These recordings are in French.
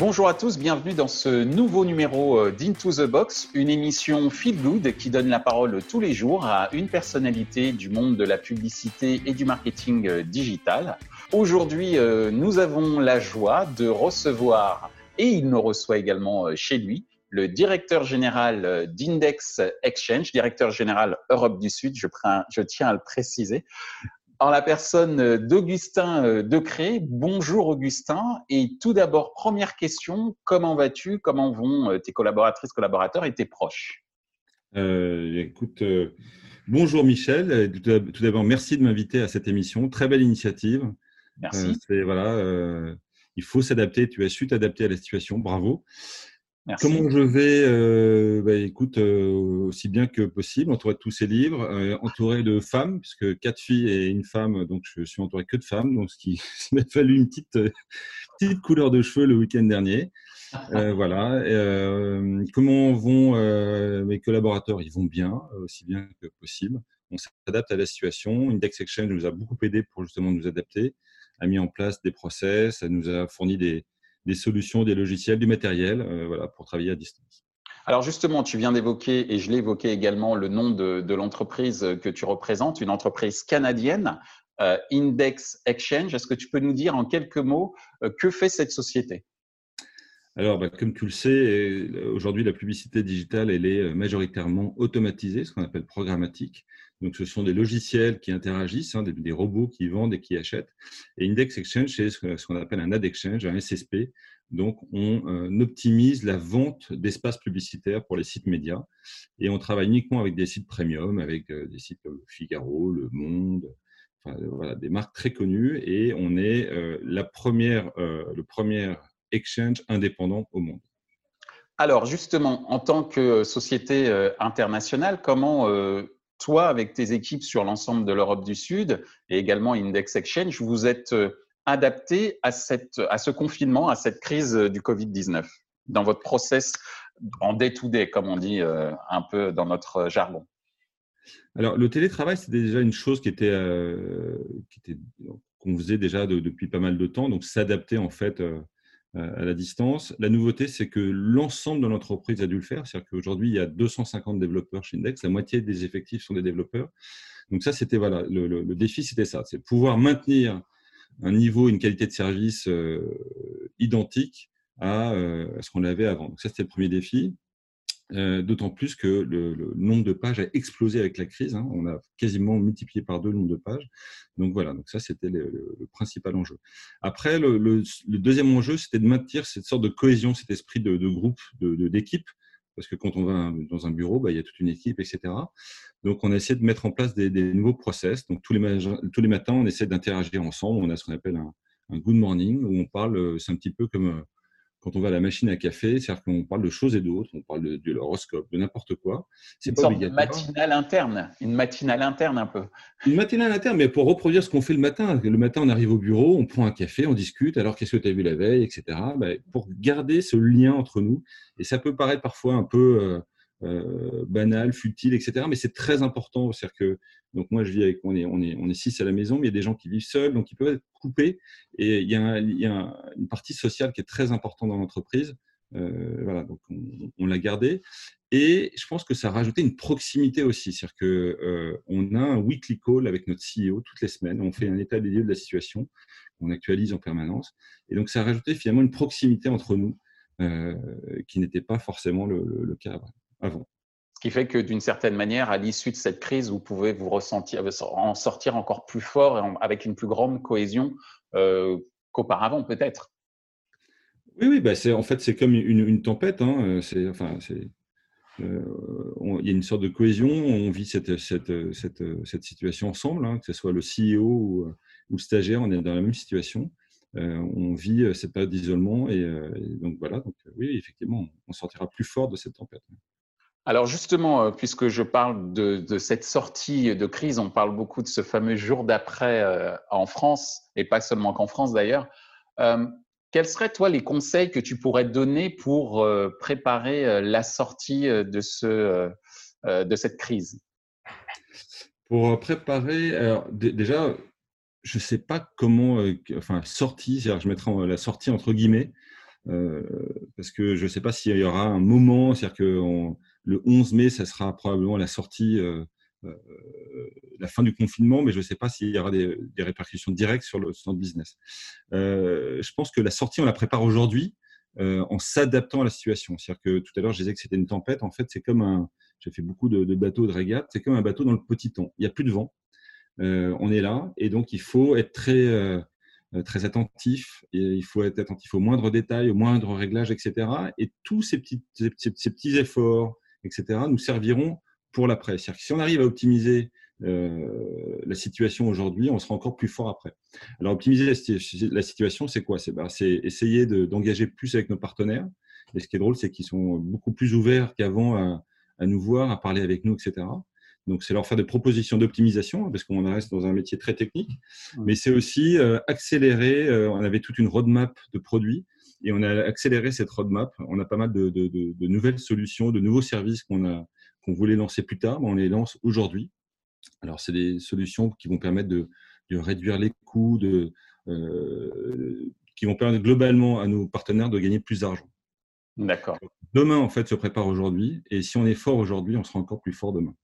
Bonjour à tous, bienvenue dans ce nouveau numéro d'Into The Box, une émission feel good qui donne la parole tous les jours à une personnalité du monde de la publicité et du marketing digital. Aujourd'hui, nous avons la joie de recevoir, et il nous reçoit également chez lui, le directeur général d'Index Exchange, directeur général Europe du Sud, je tiens à le préciser, en la personne d'Augustin Decré. Bonjour Augustin, et tout d'abord, première question, comment vas-tu? Comment vont tes collaboratrices, collaborateurs et tes proches? Écoute, bonjour Michel, tout d'abord merci de m'inviter à cette émission, très belle initiative. Merci. Il faut s'adapter, tu as su t'adapter à la situation, bravo. Merci. Comment je vais écoute, aussi bien que possible, entouré de tous ces livres, entouré de femmes, puisque 4 filles et une femme, donc je suis entouré que de femmes, donc ce qui m'a fallu une petite couleur de cheveux le week-end dernier. Comment vont mes collaborateurs? Ils vont bien, aussi bien que possible. On s'adapte à la situation. Index Exchange nous a beaucoup aidé pour justement nous adapter, a mis en place des process, elle nous a fourni des solutions, des logiciels, du matériel pour travailler à distance. Alors justement, tu viens d'évoquer, et je l'ai évoqué également, le nom de l'entreprise que tu représentes, une entreprise canadienne, Index Exchange. Est-ce que tu peux nous dire en quelques mots que fait cette société? Alors, comme tu le sais, aujourd'hui, la publicité digitale, elle est majoritairement automatisée, ce qu'on appelle programmatique. Donc, ce sont des logiciels qui interagissent, des robots qui vendent et qui achètent. Et Index Exchange, c'est ce qu'on appelle un ad exchange, un SSP. Donc, on optimise la vente d'espaces publicitaires pour les sites médias. Et on travaille uniquement avec des sites premium, avec des sites comme Figaro, Le Monde, des marques très connues. Et on est le premier exchange indépendant au monde. Alors, justement, en tant que société internationale, comment… Toi, avec tes équipes sur l'ensemble de l'Europe du Sud et également Index Exchange, vous êtes adapté à ce confinement, à cette crise du Covid-19 dans votre process en day-to-day, comme on dit un peu dans notre jargon? Alors, le télétravail, c'est déjà une chose qu'on faisait déjà depuis pas mal de temps, donc s'adapter en fait à la distance. La nouveauté, c'est que l'ensemble de l'entreprise a dû le faire. C'est-à-dire qu'aujourd'hui, il y a 250 développeurs chez Index. La moitié des effectifs sont des développeurs. Donc ça, c'était le défi, c'était ça. C'est pouvoir maintenir un niveau, une qualité de service identique à ce qu'on avait avant. Donc ça, c'était le premier défi. D'autant plus que le nombre de pages a explosé avec la crise. On a quasiment multiplié par 2 le nombre de pages. Donc voilà, donc ça c'était le principal enjeu. Après, le deuxième enjeu, c'était de maintenir cette sorte de cohésion, cet esprit de groupe, d'équipe. Parce que quand on va dans un bureau, il y a toute une équipe, etc. Donc, on a essayé de mettre en place des nouveaux process. Donc, tous les matins, on essaie d'interagir ensemble. On a ce qu'on appelle un good morning où on parle, c'est un petit peu comme… Quand on va à la machine à café, c'est-à-dire qu'on parle de choses et d'autres, on parle de l'horoscope, de n'importe quoi. C'est une sorte de matinale interne, Une matinale interne, mais pour reproduire ce qu'on fait le matin. Le matin, on arrive au bureau, on prend un café, on discute, alors qu'est-ce que tu as vu la veille, etc. Pour garder ce lien entre nous, et ça peut paraître parfois un peu banal, futile, etc. Mais c'est très important. C'est-à-dire que donc moi, je vis avec, on est 6 à la maison, mais il y a des gens qui vivent seuls, donc ils peuvent être coupés. Et il y a une partie sociale qui est très importante dans l'entreprise. Donc on l'a gardée. Et je pense que ça a rajouté une proximité aussi. C'est-à-dire que on a un weekly call avec notre CEO toutes les semaines. On fait un état des lieux de la situation. On actualise en permanence. Et donc ça a rajouté finalement une proximité entre nous qui n'était pas forcément le cas avant. Ce qui fait que d'une certaine manière, à l'issue de cette crise, vous pouvez en sortir encore plus fort et avec une plus grande cohésion qu'auparavant peut-être. Oui, c'est comme une tempête. Il y a une sorte de cohésion. On vit cette situation ensemble, que ce soit le CEO ou le stagiaire, on est dans la même situation. On vit cette période d'isolement et donc voilà. Donc oui, effectivement, on sortira plus fort de cette tempête. Alors justement, puisque je parle de cette sortie de crise, on parle beaucoup de ce fameux jour d'après en France, et pas seulement qu'en France d'ailleurs. Quels seraient, toi, les conseils que tu pourrais donner pour préparer la sortie de cette crise? Pour préparer… Alors déjà, je ne sais pas comment… sortie, c'est-à-dire que je mettrai la sortie entre guillemets. parce que je ne sais pas s'il y aura un moment, c'est-à-dire que le 11 mai, ça sera probablement la sortie, la fin du confinement, mais je ne sais pas s'il y aura des répercussions directes sur le business. Je pense que la sortie, on la prépare aujourd'hui en s'adaptant à la situation. C'est-à-dire que tout à l'heure, je disais que c'était une tempête. En fait, c'est comme j'ai fait beaucoup de bateaux de régate, c'est comme un bateau dans le petit temps. Il n'y a plus de vent. On est là et donc il faut être très attentif, et il faut être attentif aux moindres détails, aux moindres réglages, etc. Et tous ces petits efforts, etc., nous serviront pour l'après. C'est-à-dire que si on arrive à optimiser la situation aujourd'hui, on sera encore plus fort après. Alors, optimiser la situation, c'est quoi? C'est essayer d'engager plus avec nos partenaires. Et ce qui est drôle, c'est qu'ils sont beaucoup plus ouverts qu'avant à nous voir, à parler avec nous, etc. Donc, c'est leur faire des propositions d'optimisation, parce qu'on reste dans un métier très technique. Mais c'est aussi accélérer. On avait toute une roadmap de produits et on a accéléré cette roadmap. On a pas mal de nouvelles solutions, de nouveaux services qu'on voulait lancer plus tard, mais on les lance aujourd'hui. Alors, c'est des solutions qui vont permettre de réduire les coûts, qui vont permettre globalement à nos partenaires de gagner plus d'argent. D'accord. Demain, en fait, se prépare aujourd'hui. Et si on est fort aujourd'hui, on sera encore plus fort demain.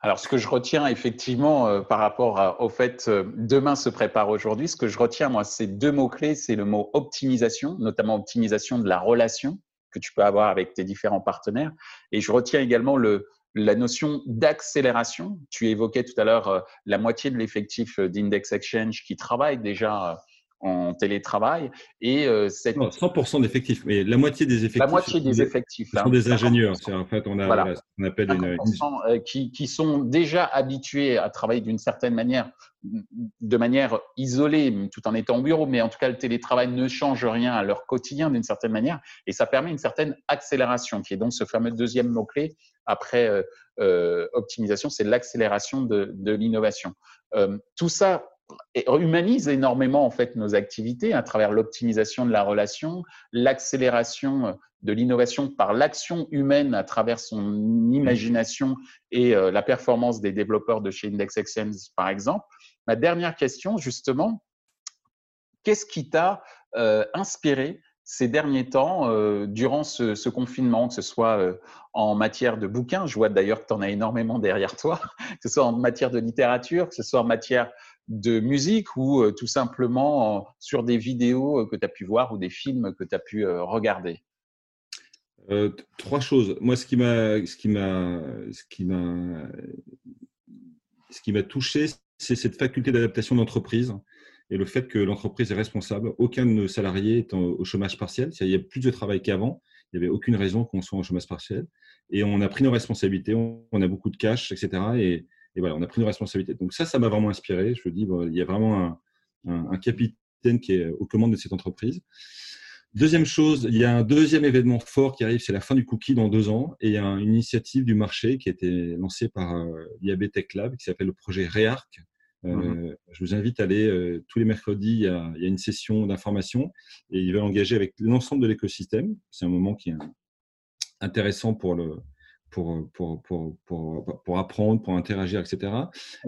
Alors, ce que je retiens effectivement par rapport au fait « demain se prépare aujourd'hui », ce que je retiens, moi, c'est deux mots-clés. C'est le mot « optimisation », notamment optimisation de la relation que tu peux avoir avec tes différents partenaires. Et je retiens également la notion d'accélération. Tu évoquais tout à l'heure la moitié de l'effectif d'Index Exchange qui travaille déjà en télétravail. Et, non, 100% d'effectifs, mais la moitié des effectifs. La moitié des effectifs. Ce sont des ingénieurs. C'est en fait, on a voilà, ce qu'on appelle une… qui sont déjà habitués à travailler d'une certaine manière, de manière isolée, tout en étant au bureau, mais en tout cas, le télétravail ne change rien à leur quotidien d'une certaine manière, et ça permet une certaine accélération, qui est donc ce fameux deuxième mot-clé après optimisation, c'est l'accélération de l'innovation. Tout ça humanise énormément en fait nos activités à travers l'optimisation de la relation, l'accélération de l'innovation par l'action humaine à travers son imagination et la performance des développeurs de chez Index Exchange, par exemple. Ma dernière question, justement, qu'est-ce qui t'a inspiré ces derniers temps, durant ce confinement, que ce soit en matière de bouquins, je vois d'ailleurs que tu en as énormément derrière toi, que ce soit en matière de littérature, que ce soit en matière de musique ou tout simplement sur des vidéos que tu as pu voir ou des films que tu as pu regarder. Trois choses. Moi, ce qui m'a touché, c'est cette faculté d'adaptation d'entreprise. Et le fait que l'entreprise est responsable, aucun de nos salariés est au chômage partiel. Il y a plus de travail qu'avant. Il n'y avait aucune raison qu'on soit au chômage partiel. Et on a pris nos responsabilités. On a beaucoup de cash, etc. Et voilà, on a pris nos responsabilités. Donc ça m'a vraiment inspiré. Je me dis, bon, il y a vraiment un capitaine qui est aux commandes de cette entreprise. Deuxième chose, il y a un deuxième événement fort qui arrive, c'est la fin du cookie dans 2 ans. Et il y a une initiative du marché qui a été lancée par l'IAB Tech Lab qui s'appelle le projet REARC. Je vous invite à aller tous les mercredis, il y a une session d'information et ils veulent engager avec l'ensemble de l'écosystème. C'est un moment qui est intéressant pour apprendre, pour interagir, etc.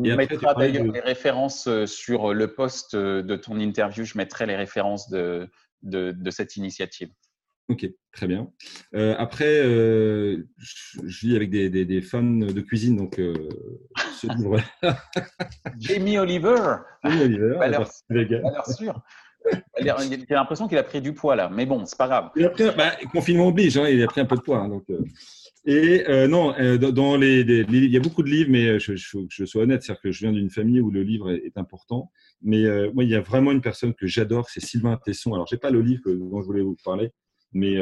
Et on mettra d'ailleurs les références sur le post de ton interview. Je mettrai les références de cette initiative. Ok, très bien. Après, je vis avec des fans de cuisine, donc ce livre-là. Jamie Oliver, valeur sûre. J'ai l'impression qu'il a pris du poids là, mais bon, c'est pas grave. Confinement oblige, hein, il a pris un peu de poids. Hein, donc, il y a beaucoup de livres, mais je sois honnête, c'est-à-dire que je viens d'une famille où le livre est important. Mais moi, il y a vraiment une personne que j'adore, c'est Sylvain Tesson. Alors, j'ai pas le livre dont je voulais vous parler, mais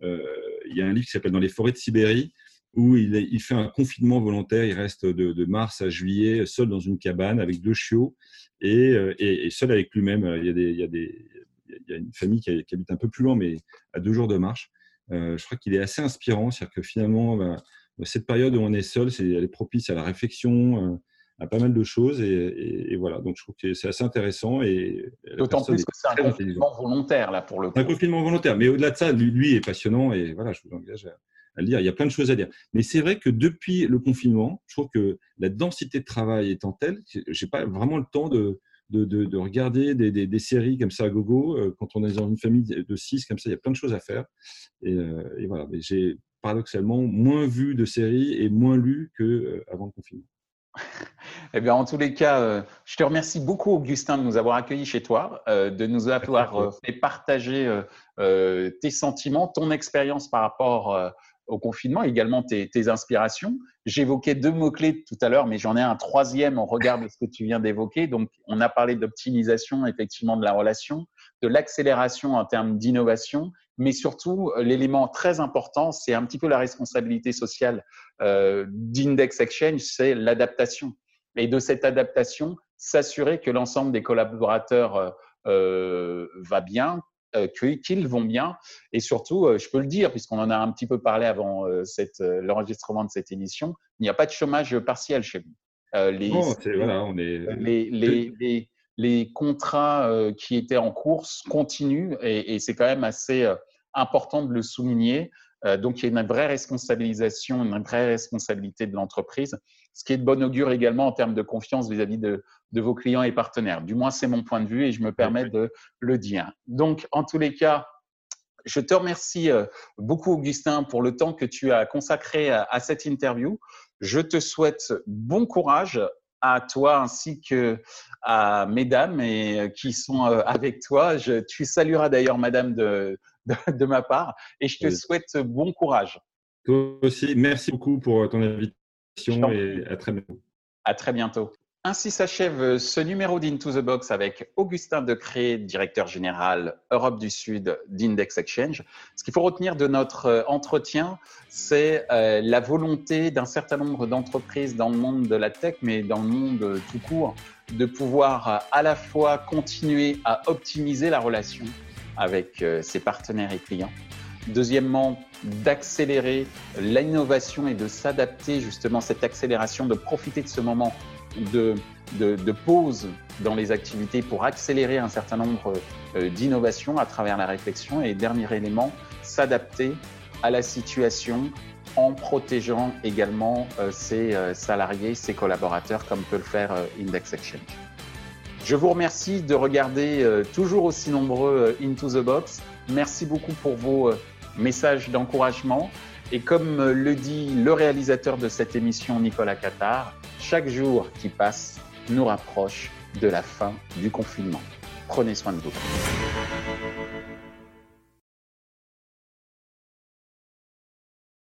il y a un livre qui s'appelle « Dans les forêts de Sibérie » où il fait un confinement volontaire. Il reste de mars à juillet seul dans une cabane avec 2 chiots et seul avec lui-même. Il y a une famille qui habite un peu plus loin, mais à 2 jours de marche. Je crois qu'il est assez inspirant. C'est-à-dire que finalement, cette période où on est seul, elle est propice à la réflexion, à pas mal de choses et voilà, donc je trouve que c'est assez intéressant et d'autant plus que c'est un confinement volontaire là pour le coup. Un confinement volontaire, mais au-delà de ça, lui est passionnant et voilà, je vous engage à le lire, il y a plein de choses à dire. Mais c'est vrai que depuis le confinement, je trouve que la densité de travail étant telle, j'ai pas vraiment le temps de de regarder des séries comme ça à gogo. Quand on est dans une famille de 6 comme ça, il y a plein de choses à faire. Et voilà, j'ai paradoxalement moins vu de séries et moins lu qu'avant le confinement. Eh bien, en tous les cas, je te remercie beaucoup, Augustin, de nous avoir accueillis chez toi, de nous avoir fait partager tes sentiments, ton expérience par rapport au confinement, également tes inspirations. J'évoquais 2 mots-clés tout à l'heure, mais j'en ai un troisième au regard de ce que tu viens d'évoquer. Donc, on a parlé d'optimisation, effectivement, de la relation, de l'accélération en termes d'innovation, mais surtout, l'élément très important, c'est un petit peu la responsabilité sociale d'Index Exchange, c'est l'adaptation. Et de cette adaptation, s'assurer que l'ensemble des collaborateurs va bien, qu'ils vont bien. Et surtout, je peux le dire, puisqu'on en a un petit peu parlé avant l'enregistrement de cette émission, il n'y a pas de chômage partiel chez vous. Les contrats qui étaient en cours continuent et c'est quand même assez important de le souligner. Donc, il y a une vraie responsabilisation, une vraie responsabilité de l'entreprise, ce qui est de bon augure également en termes de confiance vis-à-vis de vos clients et partenaires. Du moins, c'est mon point de vue et je me permets de le dire. Donc, en tous les cas, je te remercie beaucoup, Augustin, pour le temps que tu as consacré à cette interview. Je te souhaite bon courage à toi ainsi que à mesdames et qui sont avec toi. Tu salueras d'ailleurs madame de ma part et je te souhaite bon courage. Toi aussi, merci beaucoup pour ton invitation et à très bientôt. À très bientôt. Ainsi s'achève ce numéro d'Into the Box avec Augustin Decré, directeur général Europe du Sud d'Index Exchange. Ce qu'il faut retenir de notre entretien, c'est la volonté d'un certain nombre d'entreprises dans le monde de la tech, mais dans le monde tout court, de pouvoir à la fois continuer à optimiser la relation avec ses partenaires et clients. Deuxièmement, d'accélérer l'innovation et de s'adapter justement à cette accélération, de profiter de ce moment de pause dans les activités pour accélérer un certain nombre d'innovations à travers la réflexion. Et dernier élément, s'adapter à la situation en protégeant également ses salariés, ses collaborateurs, comme peut le faire Index Exchange. Je vous remercie de regarder toujours aussi nombreux Into the Box. Merci beaucoup pour vos messages d'encouragement. Et comme le dit le réalisateur de cette émission, Nicolas Catar, chaque jour qui passe nous rapproche de la fin du confinement. Prenez soin de vous.